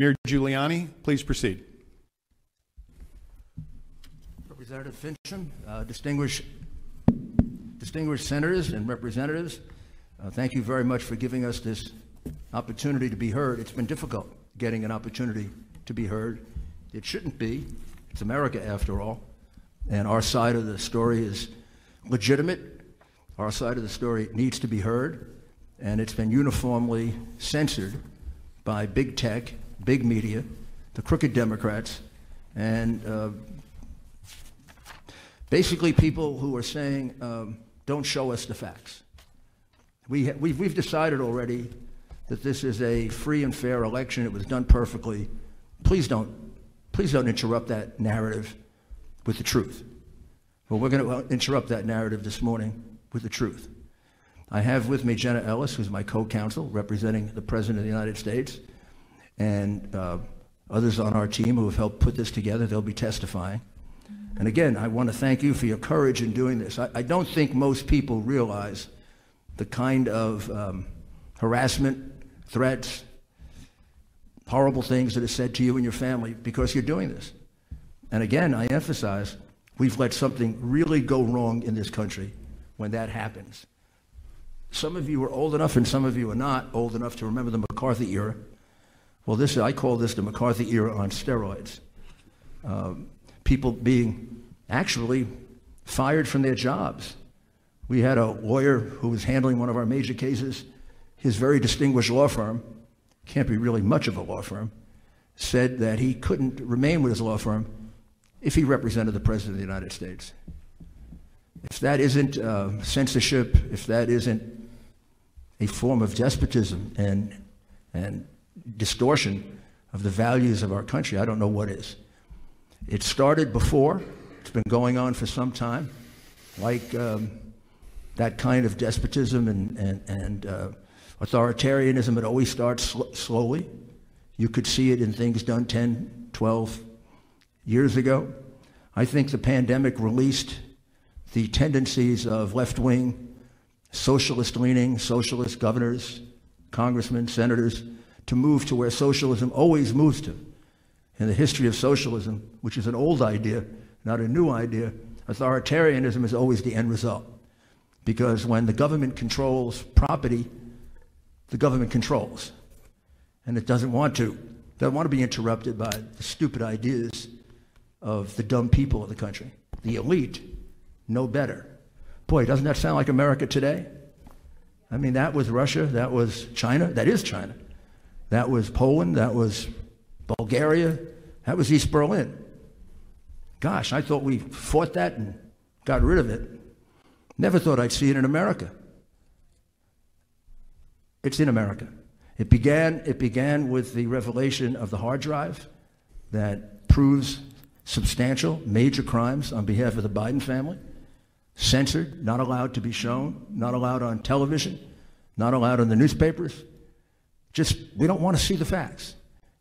Mayor Giuliani, please proceed. Representative Fincham, distinguished senators and representatives, thank you very much for giving us this opportunity to be heard. It's been difficult getting an opportunity to be heard. It shouldn't be. It's America after all, and our side of the story is legitimate. Our side of the story needs to be heard, and it's been uniformly censored by big tech, big media, the crooked Democrats, and basically people who are saying, don't show us the facts. We've decided already that this is a free and fair election. It was done perfectly. Please don't interrupt that narrative with the truth. Well, we're going to interrupt that narrative this morning with the truth. I have with me Jenna Ellis, who's my co-counsel, representing the President of the United States, and others on our team who have helped put this together. They'll be testifying. And again, I want to thank you for your courage in doing this. I don't think most people realize the kind of harassment, threats, horrible things that are said to you and your family because you're doing this. And again, I emphasize, we've let something really go wrong in this country when that happens. Some of you are old enough and some of you are not old enough to remember the McCarthy era. Well, this, I call this the McCarthy era on steroids. People being actually fired from their jobs. We had a lawyer who was handling one of our major cases. His very distinguished law firm, can't be really much of a law firm, said that he couldn't remain with his law firm if he represented the President of the United States. If that isn't censorship, if that isn't a form of despotism and distortion of the values of our country, I don't know what is. It started before, it's been going on for some time, like that kind of despotism and authoritarianism. It always starts slowly. You could see it in things done 10, 12 years ago. I think the pandemic released the tendencies of left-wing, socialist-leaning, socialist governors, congressmen, senators, to move to where socialism always moves to. In the history of socialism, which is an old idea, not a new idea, authoritarianism is always the end result. Because when the government controls property, the government controls. And it doesn't want to be interrupted by the stupid ideas of the dumb people of the country. The elite know better. Boy, doesn't that sound like America today? I mean, that was Russia, that was China, that is China. That was Poland, that was Bulgaria, that was East Berlin. Gosh, I thought we fought that and got rid of it. Never thought I'd see it in America. It's in America. It began with the revelation of the hard drive that proves substantial, major crimes on behalf of the Biden family, censored, not allowed to be shown, not allowed on television, not allowed in the newspapers. Just, we don't want to see the facts,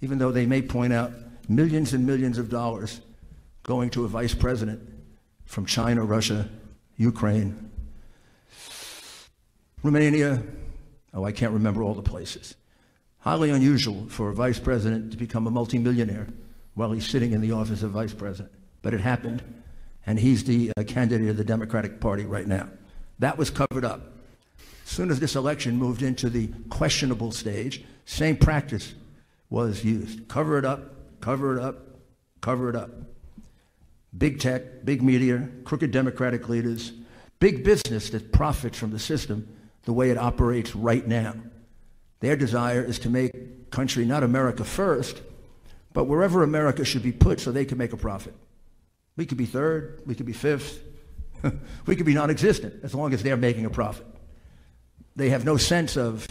even though they may point out millions and millions of dollars going to a vice president from China, Russia, Ukraine, Romania, oh, I can't remember all the places. Highly unusual for a vice president to become a multimillionaire while he's sitting in the office of vice president. But it happened, and he's the candidate of the Democratic Party right now. That was covered up. As soon as this election moved into the questionable stage, same practice was used. Cover it up, cover it up, cover it up. Big tech, big media, crooked Democratic leaders, big business that profits from the system the way it operates right now. Their desire is to make country, not America first, but wherever America should be put so they can make a profit. We could be third, we could be fifth, we could be non-existent as long as they're making a profit. They have no sense of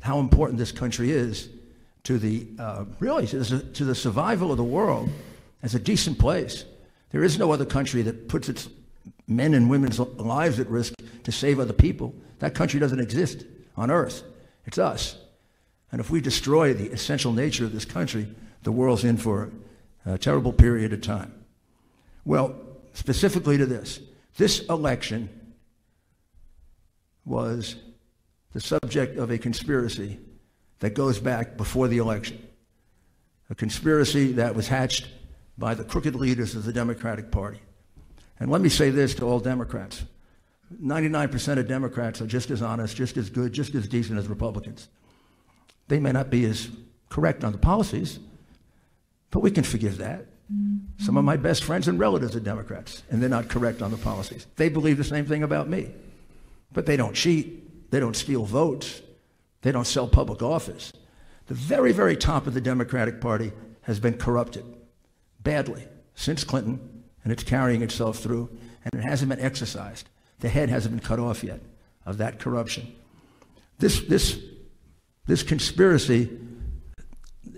how important this country is to the, really, to the survival of the world as a decent place. There is no other country that puts its men and women's lives at risk to save other people. That country doesn't exist on earth. It's us. And if we destroy the essential nature of this country, the world's in for a terrible period of time. Well, specifically to this, this election was the subject of a conspiracy that goes back before the election. a conspiracy that was hatched by the crooked leaders of the Democratic Party. And let me say this to all Democrats. 99% of Democrats are just as honest, just as good, just as decent as Republicans. They may not be as correct on the policies, but we can forgive that. Some of my best friends and relatives are Democrats, and they're not correct on the policies. They believe the same thing about me. But they don't cheat. They don't steal votes. They don't sell public office. The very, very top of the Democratic Party has been corrupted badly since Clinton, and it's carrying itself through, and it hasn't been exercised. The head hasn't been cut off yet of that corruption. This conspiracy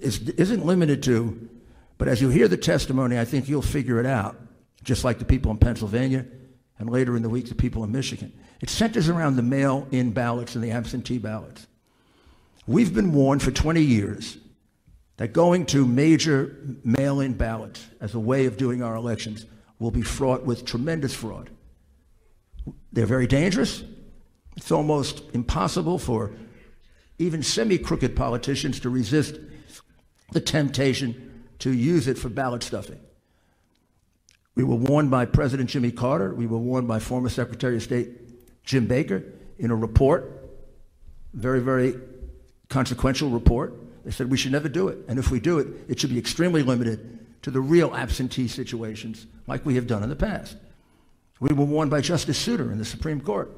isn't limited to, but as you hear the testimony, I think you'll figure it out, just like the people in Pennsylvania and later in the week the people in Michigan. It centers around the mail-in ballots and the absentee ballots. We've been warned for 20 years that going to major mail-in ballots as a way of doing our elections will be fraught with tremendous fraud. They're very dangerous. It's almost impossible for even semi-crooked politicians to resist the temptation to use it for ballot stuffing. We were warned by President Jimmy Carter. We were warned by former Secretary of State Jim Baker in a report, very, very consequential report. They said we should never do it. And if we do it, it should be extremely limited to the real absentee situations like we have done in the past. We were warned by Justice Souter in the Supreme Court,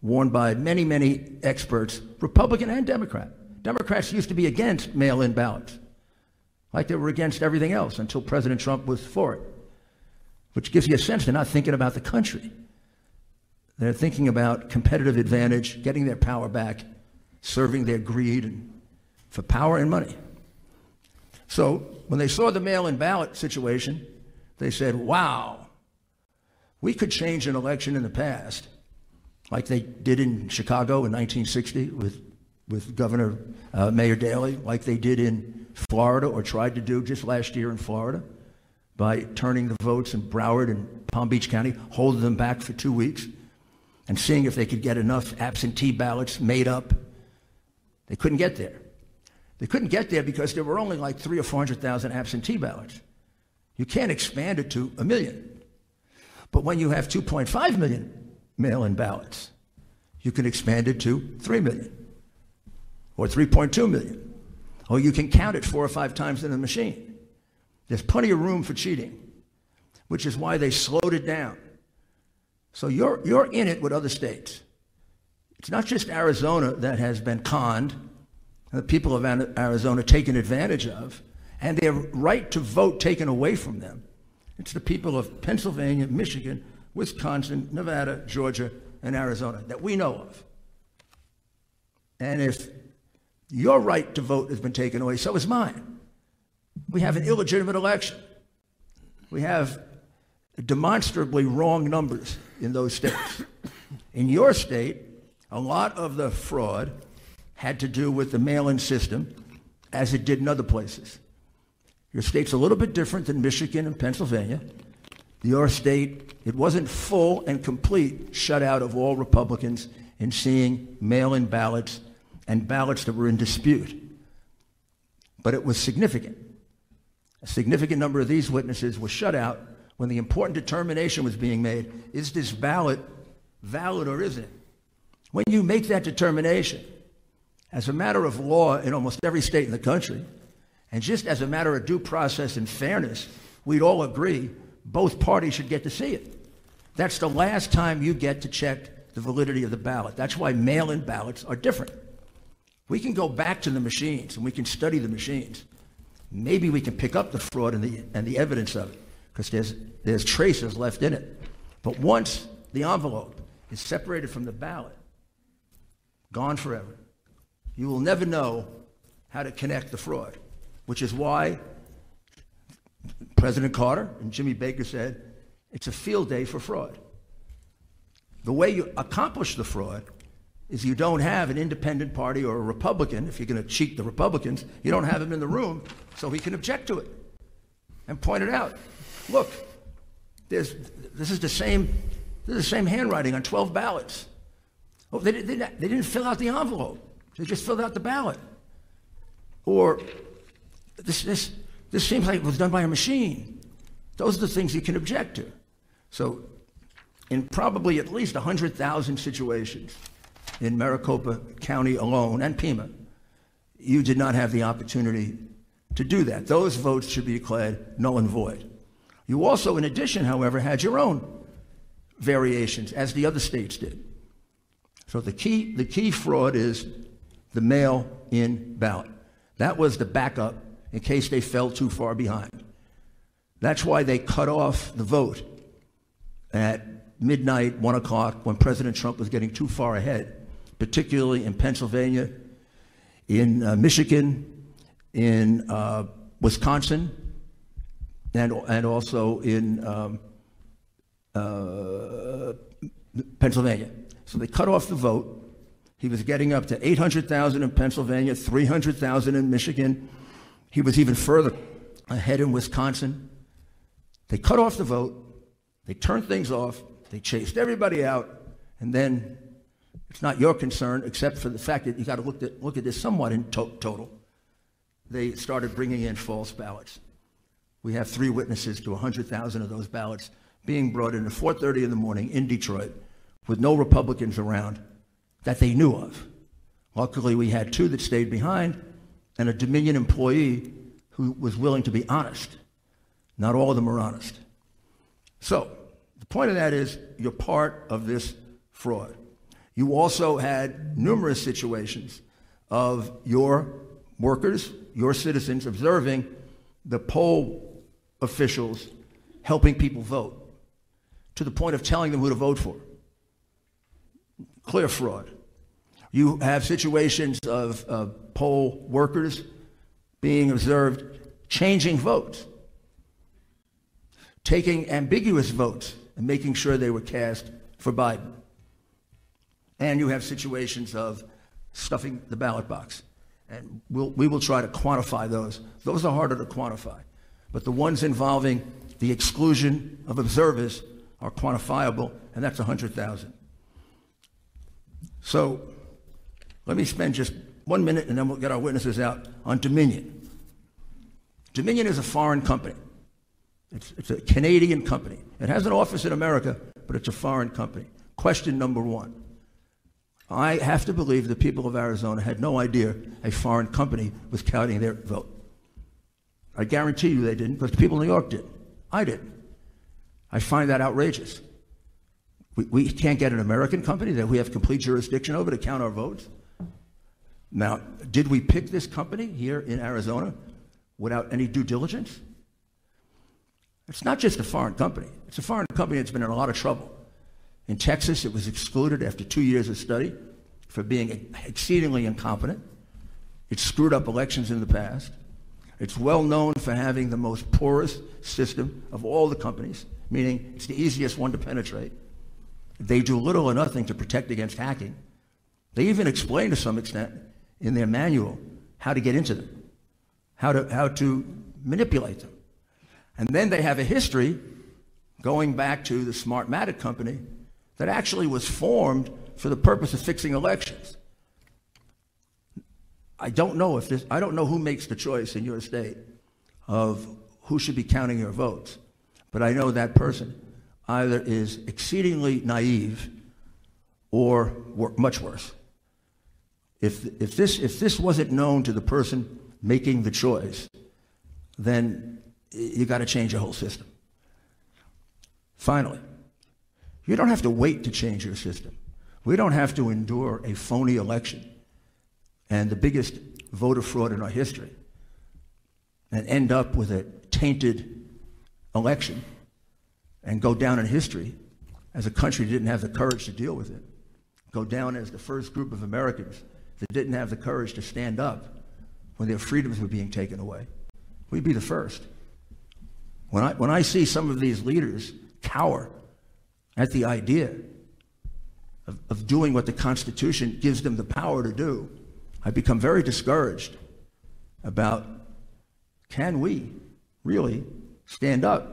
warned by many, many experts, Republican and Democrat. Democrats used to be against mail-in ballots, like they were against everything else until President Trump was for it, which gives you a sense they're not thinking about the country. They're thinking about competitive advantage, getting their power back, serving their greed and for power and money. So when they saw the mail-in ballot situation, they said, wow, we could change an election in the past, like they did in Chicago in 1960 with Governor Mayor Daley, like they did in Florida or tried to do just last year in Florida by turning the votes in Broward and Palm Beach County, holding them back for 2 weeks and seeing if they could get enough absentee ballots made up. They couldn't get there. They couldn't get there because there were only like 300,000 or 400,000 absentee ballots. You can't expand it to 1 million. But when you have 2.5 million mail-in ballots, you can expand it to 3 million or 3.2 million. Or you can count it 4 or 5 times in the machine. There's plenty of room for cheating, which is why they slowed it down. So you're in it with other states. It's not just Arizona that has been conned, and the people of Arizona taken advantage of, and their right to vote taken away from them. It's the people of Pennsylvania, Michigan, Wisconsin, Nevada, Georgia, and Arizona that we know of. And if your right to vote has been taken away, so is mine. We have an illegitimate election. We have demonstrably wrong numbers in those states. In your state, a lot of the fraud had to do with the mail-in system, as it did in other places. Your state's a little bit different than Michigan and Pennsylvania. Your state, it wasn't full and complete shutout of all Republicans in seeing mail-in ballots and ballots that were in dispute. But it was significant. A significant number of these witnesses were shut out when the important determination was being made, is this ballot valid or isn't it? When you make that determination, as a matter of law in almost every state in the country, and just as a matter of due process and fairness, we'd all agree both parties should get to see it. That's the last time you get to check the validity of the ballot. That's why mail-in ballots are different. We can go back to the machines and we can study the machines. Maybe we can pick up the fraud and the evidence of it, because there's traces left in it. But once the envelope is separated from the ballot, gone forever. You will never know how to connect the fraud, which is why President Carter and Jimmy Baker said, it's a field day for fraud. The way you accomplish the fraud is you don't have an independent party or a Republican. If you're going to cheat the Republicans, you don't have him in the room so he can object to it and point it out. Look, this is the same handwriting on 12 ballots. Oh, they didn't fill out the envelope. They just filled out the ballot. Or This This seems like it was done by a machine. Those are the things you can object to. So in probably at least 100,000 situations in Maricopa County alone, and Pima, you did not have the opportunity to do that. Those votes should be declared null and void. You also, in addition, however, had your own variations, as the other states did. So the key fraud is the mail-in ballot. That was the backup in case they fell too far behind. That's why they cut off the vote at midnight, 1 o'clock, when President Trump was getting too far ahead, particularly in Pennsylvania, in Michigan, in Wisconsin, and also in Pennsylvania. So they cut off the vote. He was getting up to 800,000 in Pennsylvania, 300,000 in Michigan. He was even further ahead in Wisconsin. They cut off the vote. They turned things off. They chased everybody out. And then it's not your concern, except for the fact that you got to look at this somewhat in total. They started bringing in false ballots. We have three witnesses to 100,000 of those ballots being brought in at 4:30 in the morning in Detroit with no Republicans around that they knew of. Luckily, we had two that stayed behind and a Dominion employee who was willing to be honest. Not all of them are honest. So the point of that is you're part of this fraud. You also had numerous situations of your workers, your citizens, observing the poll officials helping people vote to the point of telling them who to vote for. Clear fraud. You have situations of poll workers being observed changing votes, taking ambiguous votes and making sure they were cast for Biden. And you have situations of stuffing the ballot box. And we will try to quantify those. Those are harder to quantify. But the ones involving the exclusion of observers are quantifiable, and that's 100,000. So let me spend just 1 minute, and then we'll get our witnesses out, on Dominion. Dominion is a foreign company. It's a Canadian company. It has an office in America, but it's a foreign company. Question number one. I have to believe the people of Arizona had no idea a foreign company was counting their vote. I guarantee you they didn't, because the people in New York did. I didn't. I find that outrageous. We can't get an American company that we have complete jurisdiction over to count our votes. Now, did we pick this company here in Arizona without any due diligence? It's not just a foreign company. It's a foreign company that's been in a lot of trouble. In Texas, it was excluded after 2 years of study for being exceedingly incompetent. It screwed up elections in the past. It's well known for having the most porous system of all the companies, meaning it's the easiest one to penetrate. They do little or nothing to protect against hacking. They even explain to some extent in their manual how to get into them, how to manipulate them. And then they have a history going back to the Smartmatic company that actually was formed for the purpose of fixing elections. I don't know who makes the choice in your state of who should be counting your votes, but I know that person either is exceedingly naive or much worse. If this wasn't known to the person making the choice, then you got to change your whole system. Finally, you don't have to wait to change your system. We don't have to endure a phony election and the biggest voter fraud in our history and end up with a tainted election and go down in history as a country that didn't have the courage to deal with it, go down as the first group of Americans that didn't have the courage to stand up when their freedoms were being taken away. We'd be the first. When I see some of these leaders cower at the idea of doing what the Constitution gives them the power to do, I become very discouraged about, can we really stand up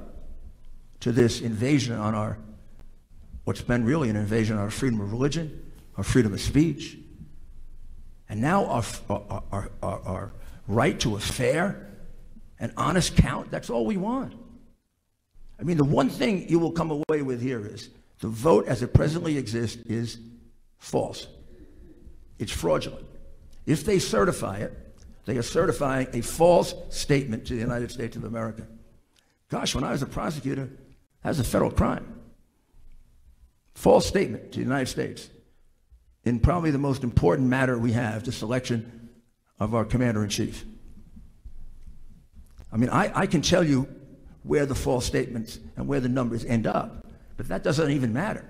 to this invasion on our, what's been really an invasion on our freedom of religion, our freedom of speech, and now our right to a fair an honest count, that's all we want. I mean, the one thing you will come away with here is the vote as it presently exists is false. It's fraudulent. If they certify it, they are certifying a false statement to the United States of America. Gosh, when I was a prosecutor, that was a federal crime. False statement to the United States in probably the most important matter we have, the selection of our commander-in-chief. I mean, I can tell you where the false statements and where the numbers end up, but that doesn't even matter.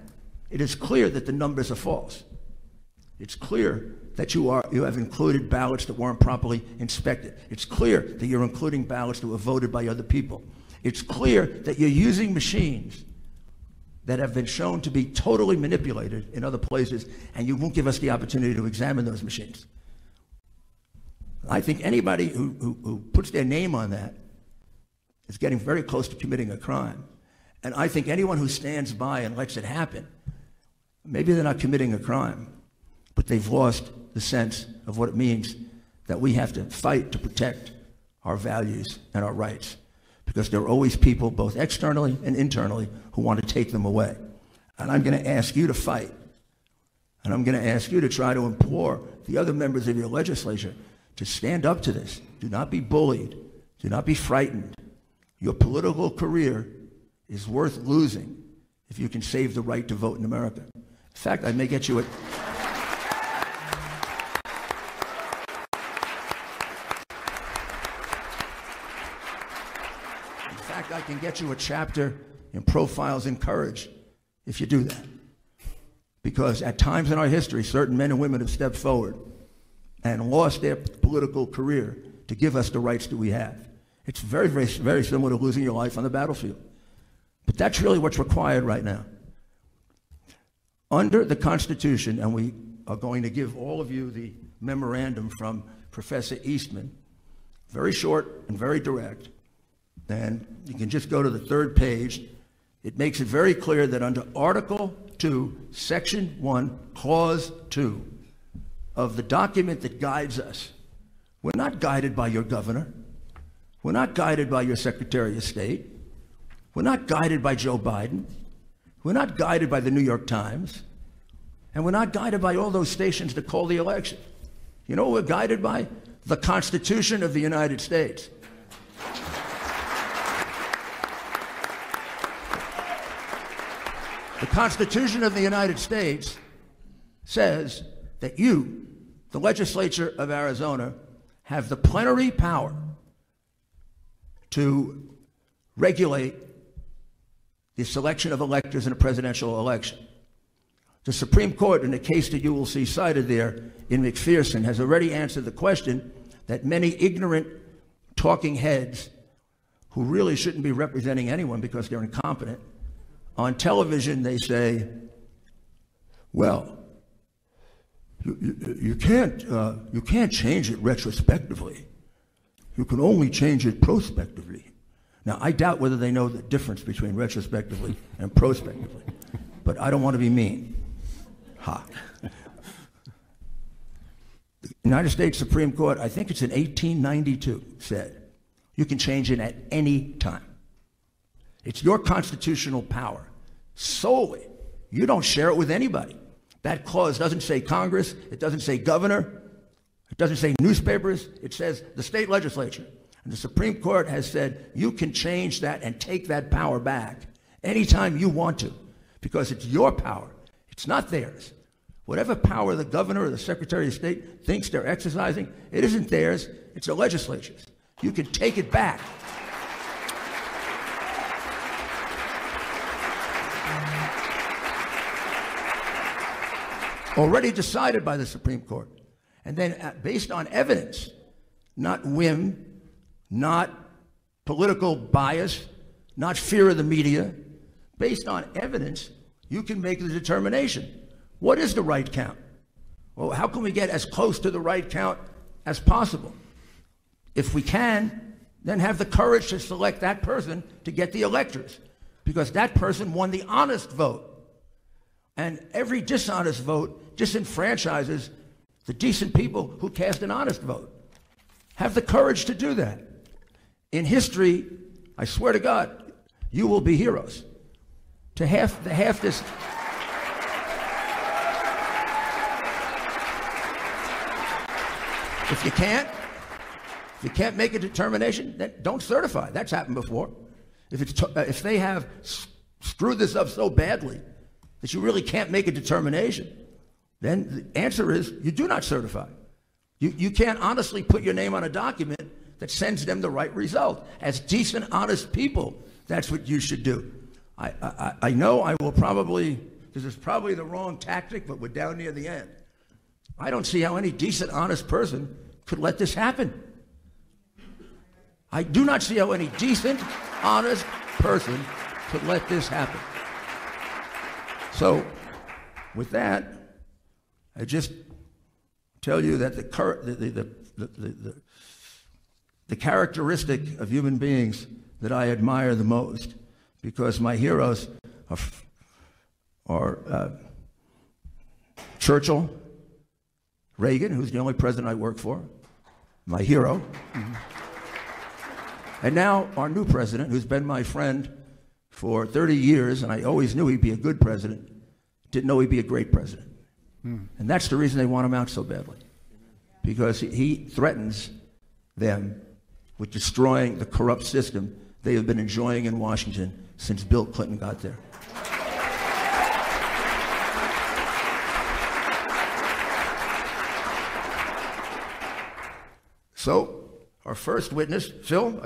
It is clear that the numbers are false. It's clear that you have included ballots that weren't properly inspected. It's clear that you're including ballots that were voted by other people. It's clear that you're using machines that have been shown to be totally manipulated in other places, and you won't give us the opportunity to examine those machines. I think anybody who puts their name on that is getting very close to committing a crime. And I think anyone who stands by and lets it happen, maybe they're not committing a crime, but they've lost the sense of what it means that we have to fight to protect our values and our rights, because there are always people, both externally and internally, who want to take them away. And I'm going to ask you to fight. And I'm going to ask you to try to implore the other members of your legislature to stand up to this. Do not be bullied. Do not be frightened. Your political career is worth losing if you can save the right to vote in America. In fact, I may get you a... I can get you a chapter in Profiles in Courage if you do that. Because at times in our history, certain men and women have stepped forward and lost their political career to give us the rights that we have. It's very, very, very similar to losing your life on the battlefield. But that's really what's required right now. Under the Constitution, and we are going to give all of you the memorandum from Professor Eastman, very short and very direct, and you can just go to the third page. It makes it very clear that under Article 2, Section 1, Clause 2 of the document that guides us, we're not guided by your governor. We're not guided by your Secretary of State. We're not guided by Joe Biden. We're not guided by the New York Times. And we're not guided by all those stations that call the election. You know what we're guided by? The Constitution of the United States. The Constitution of the United States says that you, the legislature of Arizona, have the plenary power to regulate the selection of electors in a presidential election. The Supreme Court, in the case that you will see cited there in McPherson, has already answered the question that many ignorant talking heads who really shouldn't be representing anyone because they're incompetent, on television they say, well, you can't change it retrospectively. You can only change it prospectively. Now, I doubt whether they know the difference between retrospectively and prospectively, but I don't want to be mean. Ha. The United States Supreme Court, I think it's in 1892, said, you can change it at any time. It's your constitutional power solely. You don't share it with anybody. That clause doesn't say Congress. It doesn't say governor. It doesn't say newspapers. It says the state legislature. And the Supreme Court has said you can change that and take that power back anytime you want to, because it's your power. It's not theirs. Whatever power the governor or the Secretary of State thinks they're exercising, it isn't theirs. It's the legislature's. You can take it back. Already decided by the Supreme Court. And then based on evidence, not whim, not political bias, not fear of the media, based on evidence, you can make the determination. What is the right count? Well, how can we get as close to the right count as possible? If we can, then have the courage to select that person to get the electors, because that person won the honest vote. And every dishonest vote disenfranchises the decent people who cast an honest vote. Have the courage to do that. In history, I swear to God, you will be heroes. To half this. If you can't make a determination, then don't certify. That's happened before. If they have screwed this up so badly that you really can't make a determination, then the answer is you do not certify. You can't honestly put your name on a document that sends them the right result. As decent, honest people, that's what you should do. I know I will probably, this is probably the wrong tactic, but we're down near the end. I don't see how any decent, honest person could let this happen. I do not see how any decent, honest person could let this happen. So, with that, I just tell you that the characteristic of human beings that I admire the most, because my heroes are Churchill, Reagan, who's the only president I work for, my hero. And now our new president, who's been my friend for 30 years, and I always knew he'd be a good president, didn't know he'd be a great president. And that's the reason they want him out so badly, because he threatens them with destroying the corrupt system they have been enjoying in Washington since Bill Clinton got there. So, our first witness, Phil.